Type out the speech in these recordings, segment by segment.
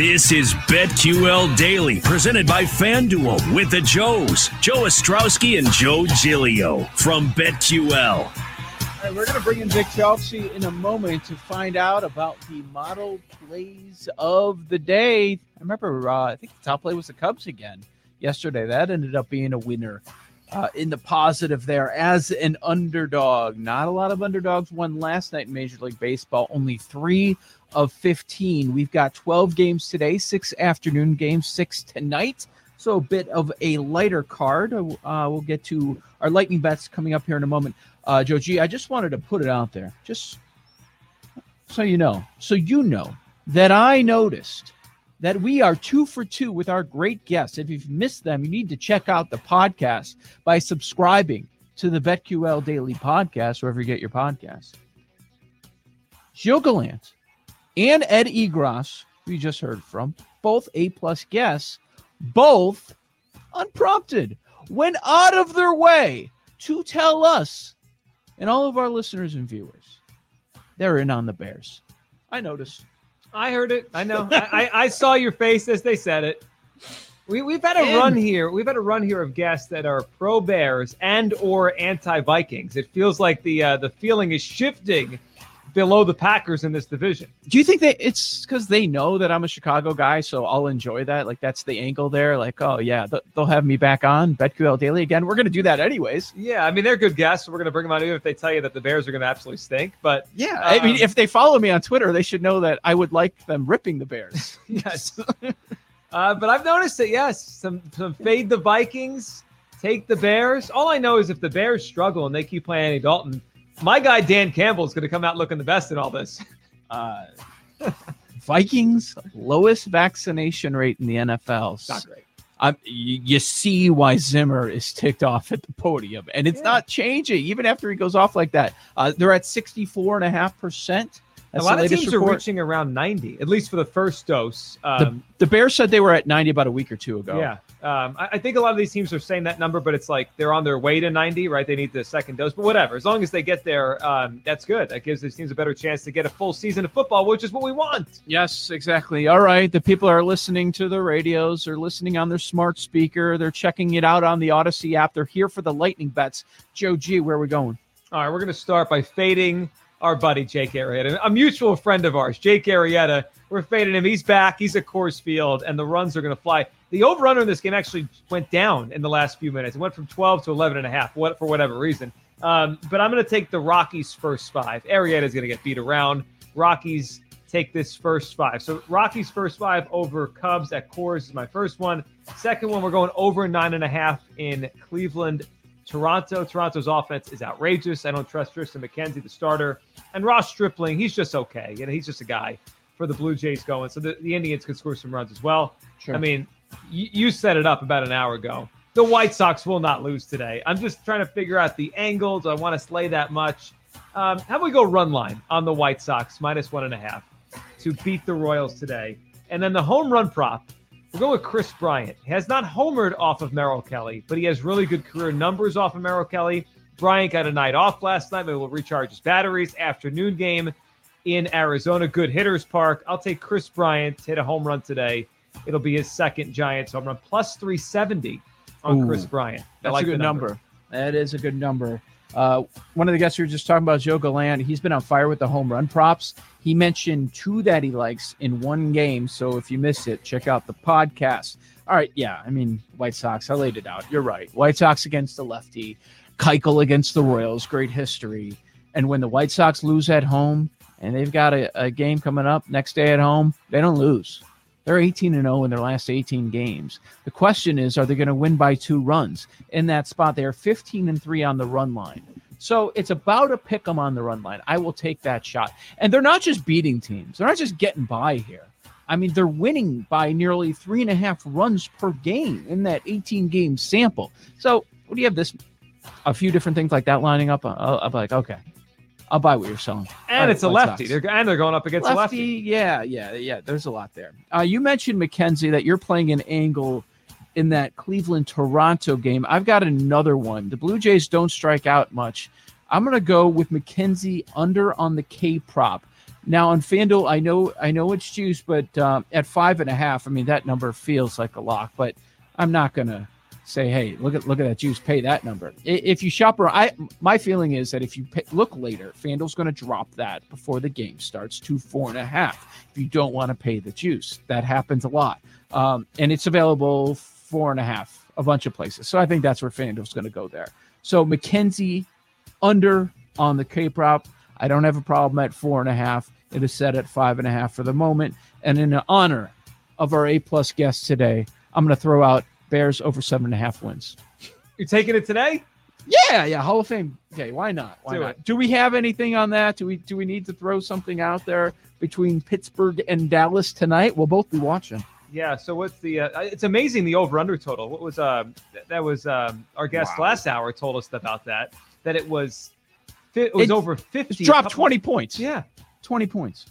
This is BetQL Daily, presented by FanDuel with the Joes, Joe Ostrowski and Joe Giglio from BetQL. All right, we're going to bring in Vic Chelsea in a moment to find out about the model plays of the day. I remember, I think the top play was the Cubs again yesterday. That ended up being a winner in the positive there as an underdog. Not a lot of underdogs won last night in Major League Baseball, only 3 of 15. We've got 12 games today, 6 afternoon games, 6 tonight. So a bit of a lighter card. We'll get to our lightning bets coming up here in a moment. Joe G, I just wanted to put it out there, just so you know that I noticed that we are 2 for 2 with our great guests. If you've missed them, you need to check out the podcast by subscribing to the BetQL Daily Podcast, wherever you get your podcasts. Joe Galland and Ed Egros, who you just heard from, both A-plus guests, both unprompted, went out of their way to tell us and all of our listeners and viewers they're in on the Bears. I noticed. I heard it. I know. I saw your face as they said it. We've had a run here. We've had a run here of guests that are pro Bears and or anti-Vikings. It feels like the feeling is shifting below the Packers in this division. Do you think that it's because they know that I'm a Chicago guy, so I'll enjoy that? Like, that's the angle there. Like, oh, yeah, they'll have me back on BetQL Daily again. We're going to do that anyways. Yeah, I mean, they're good guests. We're going to bring them on even if they tell you that the Bears are going to absolutely stink. But yeah, I mean, if they follow me on Twitter, they should know that I would like them ripping the Bears. Yes. But I've noticed that, yes, some fade the Vikings, take the Bears. All I know is if the Bears struggle and they keep playing Andy Dalton, my guy, Dan Campbell, is going to come out looking the best in all this. Vikings, lowest vaccination rate in the NFL. Not great. You see why Zimmer is ticked off at the podium, and it's not changing even after he goes off like that. They're at 64.5%. That's a lot of teams report. Are reaching around 90, at least for the first dose. The Bears said they were at 90 about a week or two ago. Yeah. I think a lot of these teams are saying that number, but it's like they're on their way to 90, right? They need the second dose, but whatever. As long as they get there, that's good. That gives these teams a better chance to get a full season of football, which is what we want. Yes, exactly. All right. The people are listening to their radios. They're listening on their smart speaker. They're checking it out on the Odyssey app. They're here for the lightning bets. Joe G, where are we going? All right. We're going to start by fading our buddy Jake Arrieta, a mutual friend of ours, Jake Arrieta. We're fading him. He's back. He's at Coors Field, and the runs are going to fly. The over-under in this game actually went down in the last few minutes. It went from 12 to 11.5 for whatever reason. But I'm going to take the Rockies' first 5. Arrieta's going to get beat around. Rockies take this first 5. So Rockies' first 5 over Cubs at Coors is my first one. Second one, we're going over 9.5 in Cleveland. Toronto's offense is outrageous. I don't trust Triston McKenzie, the starter. And Ross Stripling, he's just okay. You know, he's just a guy for the Blue Jays going. So the Indians could score some runs as well. Sure. I mean, you set it up about an hour ago. The White Sox will not lose today. I'm just trying to figure out the angle. Do I want to slay that much? How about we go run line on the White Sox, -1.5, to beat the Royals today? And then the home run prop. We'll go with Kris Bryant. He has not homered off of Merrill Kelly, but he has really good career numbers off of Merrill Kelly. Bryant got a night off last night. Maybe we'll recharge his batteries. Afternoon game in Arizona. Good hitters park. I'll take Kris Bryant to hit a home run today. It'll be his second Giants home run. +370 on Kris Bryant. That's like a good number. That is a good number. One of the guests we were just talking about, Joe Galland, he's been on fire with the home run props. He mentioned 2 that he likes in one game. So if you missed it, check out the podcast. All right. Yeah. I mean, White Sox, I laid it out. You're right. White Sox against the lefty, Keuchel against the Royals. Great history. And when the White Sox lose at home and they've got a game coming up next day at home, they don't lose. They're 18-0 in their last 18 games. The question is, are they going to win by 2 runs? In that spot, they are 15-3 on the run line. So it's about a pick 'em on the run line. I will take that shot. And they're not just beating teams. They're not just getting by here. I mean, they're winning by nearly 3.5 runs per game in that 18-game sample. So what do you have this? A few different things like that lining up. I'm like, okay. I'll buy what you're selling. And right, it's a lefty. They're going up against a lefty. Yeah. There's a lot there. You mentioned, McKenzie, that you're playing an angle in that Cleveland-Toronto game. I've got another one. The Blue Jays don't strike out much. I'm going to go with McKenzie under on the K prop. Now on FanDuel, I know it's juice, but at 5.5, I mean that number feels like a lock. But I'm not gonna say, hey, look at that juice, pay that number. If you shop around, my feeling is that if you look later, FanDuel's going to drop that before the game starts to 4.5. If you don't want to pay the juice, that happens a lot, and it's available 4.5 a bunch of places. So I think that's where FanDuel's going to go there. So McKenzie under on the K prop. I don't have a problem at 4.5. It is set at 5.5 for the moment. And in honor of our A+ guest today, I'm going to throw out Bears over 7.5 wins. You're taking it today? Yeah. Hall of Fame. Okay, why not? Do we have anything on that? Do we need to throw something out there between Pittsburgh and Dallas tonight? We'll both be watching. Yeah. So what's the? It's amazing the over/under total. What was? That was our guest last hour told us about that. That it was. It was over 50. It's dropped 20 points. Yeah, 20 points.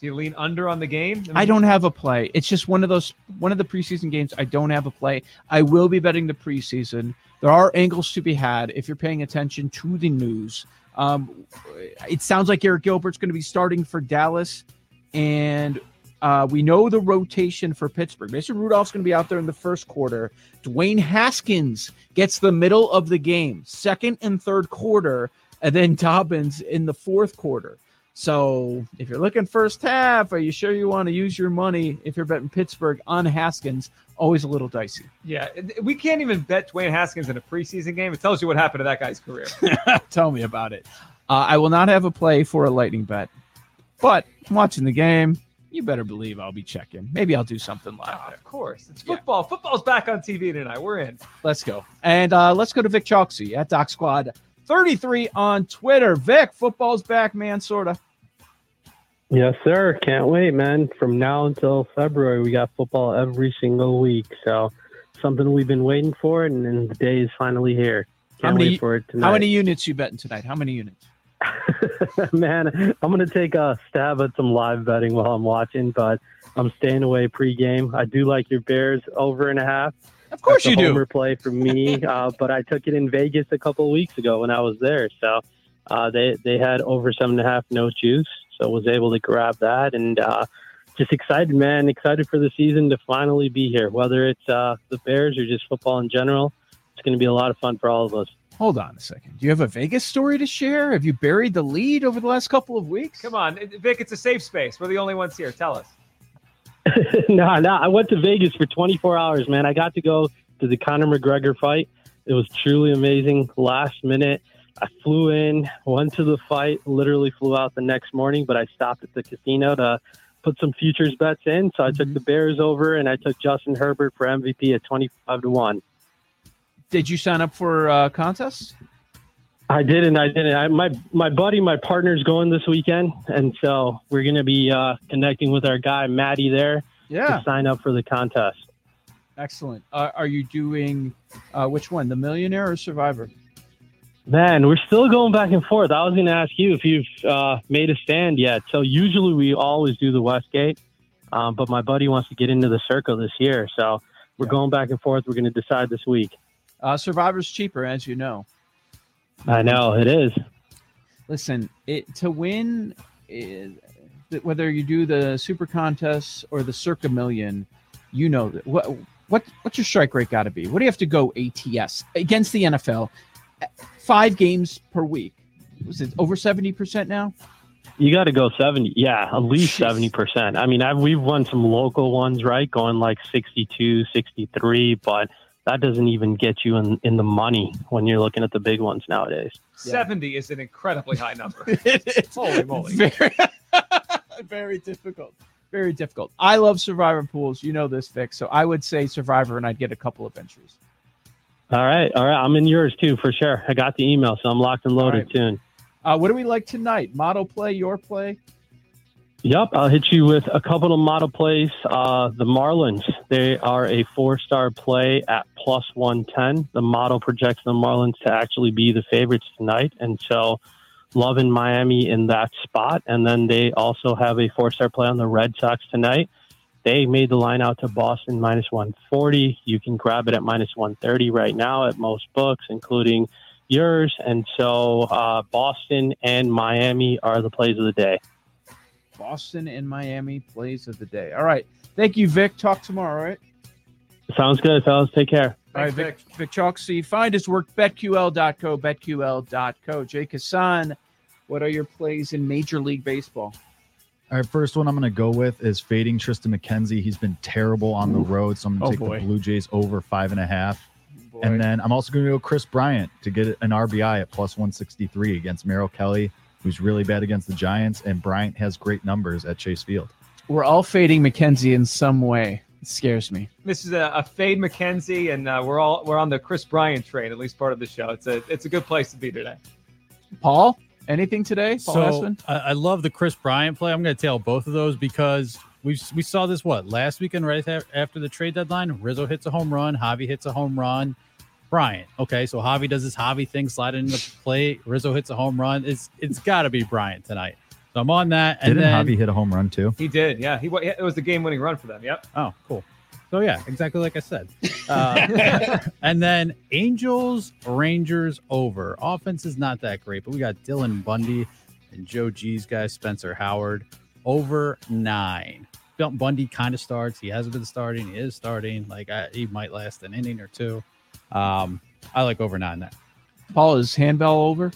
Do you lean under on the game? I don't have a play. It's just one of the preseason games. I don't have a play. I will be betting the preseason. There are angles to be had if you're paying attention to the news. It sounds like Eric Gilbert's going to be starting for Dallas, and we know the rotation for Pittsburgh. Mason Rudolph's going to be out there in the first quarter. Dwayne Haskins gets the middle of the game, second and third quarter, and then Dobbins in the fourth quarter. So if you're looking first half, are you sure you want to use your money if you're betting Pittsburgh on Haskins? Always a little dicey. Yeah, we can't even bet Dwayne Haskins in a preseason game. It tells you what happened to that guy's career. Tell me about it. I will not have a play for a lightning bet, but I'm watching the game. You better believe I'll be checking. Maybe I'll do something live. Oh, of course. It's football. Yeah. Football's back on TV tonight. We're in. Let's go. And let's go to Vic Chelsea at Doc Squad 33 on Twitter. Vic, football's back, man, sort of. Yes, sir. Can't wait, man. From now until February, we got football every single week. So something we've been waiting for, and the day is finally here. Can't wait for it tonight. How many units you betting tonight? How many units? Man, I'm going to take a stab at some live betting while I'm watching, but I'm staying away pregame. I do like your Bears over 1.5. Of course you do. That's a homer play for me, but I took it in Vegas a couple of weeks ago when I was there. So they had over 7.5, no juice. So was able to grab that, and just excited, man. Excited for the season to finally be here, whether it's the Bears or just football in general. It's going to be a lot of fun for all of us. Hold on a second. Do you have a Vegas story to share? Have you buried the lead over the last couple of weeks? Come on, Vic, it's a safe space. We're the only ones here. Tell us. No. I went to Vegas for 24 hours, man. I got to go to the Conor McGregor fight. It was truly amazing. Last minute. I flew in, went to the fight, literally flew out the next morning, but I stopped at the casino to put some futures bets in. So I took the Bears over, and I took Justin Herbert for MVP at 25-1. Did you sign up for a contest? I didn't. My buddy, my partner's going this weekend, and so we're going to be connecting with our guy, Maddie, there to sign up for the contest. Excellent. Are you doing which one, the Millionaire or Survivor? Man, we're still going back and forth. I was going to ask you if you've made a stand yet. So usually we always do the Westgate, but my buddy wants to get into the Circa this year. So we're going back and forth. We're going to decide this week. Survivor's cheaper, as you know. I know, it is. Listen, to win, whether you do the Super Contest or the Circa Million, you know that. What's your strike rate got to be? What do you have to go ATS against the NFL? 5 games per week. Was it over 70% now? You got to go 70. Yeah, at least 70%. I mean, we've won some local ones, right? Going like 62, 63, but that doesn't even get you in the money when you're looking at the big ones nowadays. 70 is an incredibly high number. Holy moly. Very difficult. Very difficult. I love Survivor pools. You know this, Vic. So I would say Survivor, and I'd get a couple of entries. All right. I'm in yours, too, for sure. I got the email, so I'm locked and loaded, soon. What do we like tonight? Model play, your play? Yep, I'll hit you with a couple of model plays. The Marlins, they are a 4-star play at +110. The model projects the Marlins to actually be the favorites tonight, and so loving Miami in that spot. And then they also have a 4-star play on the Red Sox tonight. They made the line out to Boston -140. You can grab it at -130 right now at most books, including yours. And so Boston and Miami are the plays of the day. Boston and Miami plays of the day. All right. Thank you, Vic. Talk tomorrow, all right? Sounds good, fellas. Take care. All right, Vic. Vic Chelsea. Find his work, betql.co, betql.co. Jake Hassan, what are your plays in Major League Baseball? All right, first one I'm going to go with is fading Triston McKenzie. He's been terrible on the road, so I'm going to take the Blue Jays over 5.5. Oh, and then I'm also going to go Kris Bryant to get an RBI at plus 163 against Merrill Kelly, who's really bad against the Giants, and Bryant has great numbers at Chase Field. We're all fading McKenzie in some way. It scares me. This is a fade McKenzie, and we're on the Kris Bryant train, at least part of the show. It's a good place to be today. Paul? Anything today, Paul Espen? I love the Kris Bryant play. I'm going to tail both of those because we saw this, last weekend right after the trade deadline? Rizzo hits a home run. Javi hits a home run. Bryant. Okay, so Javi does his Javi thing, sliding into the plate. Rizzo hits a home run. It's got to be Bryant tonight. So I'm on that. And then Javi hit a home run, too? He did, yeah. It was the game-winning run for them, yep. Oh, cool. So, yeah, exactly like I said. And then Angels, Rangers over. Offense is not that great, but we got Dylan Bundy and Joe G's guy, Spencer Howard, over 9. Bundy kind of starts. He hasn't been starting. He is starting. He might last an inning or two. I like over 9 there. Paul, is handball over?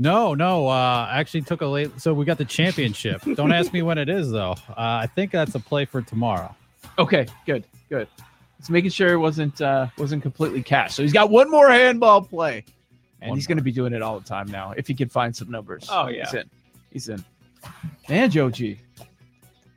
No. Actually took a late. So we got the championship. Don't ask me when it is, though. I think that's a play for tomorrow. Okay, good. It's making sure it wasn't completely cashed. So he's got one more handball play, and he's going to be doing it all the time now if he can find some numbers. Oh yeah, he's in. Man, Joe G,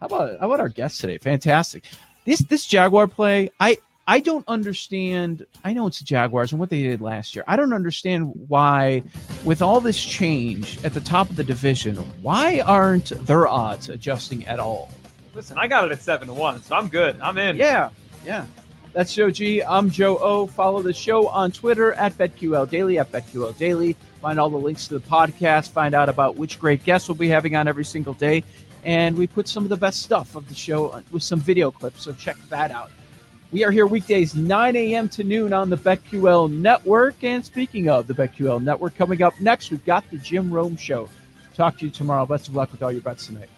how about our guest today? Fantastic. This Jaguar play, I don't understand. I know it's the Jaguars and what they did last year. I don't understand why, with all this change at the top of the division, why aren't their odds adjusting at all? Listen, I got it at 7-1, so I'm good. I'm in. Yeah. That's Joe G. I'm Joe O. Follow the show on Twitter at BetQL Daily, at BetQL Daily. Find all the links to the podcast. Find out about which great guests we'll be having on every single day. And we put some of the best stuff of the show with some video clips, so check that out. We are here weekdays, 9 a.m. to noon on the BetQL Network. And speaking of the BetQL Network, coming up next, we've got the Jim Rome Show. Talk to you tomorrow. Best of luck with all your bets tonight.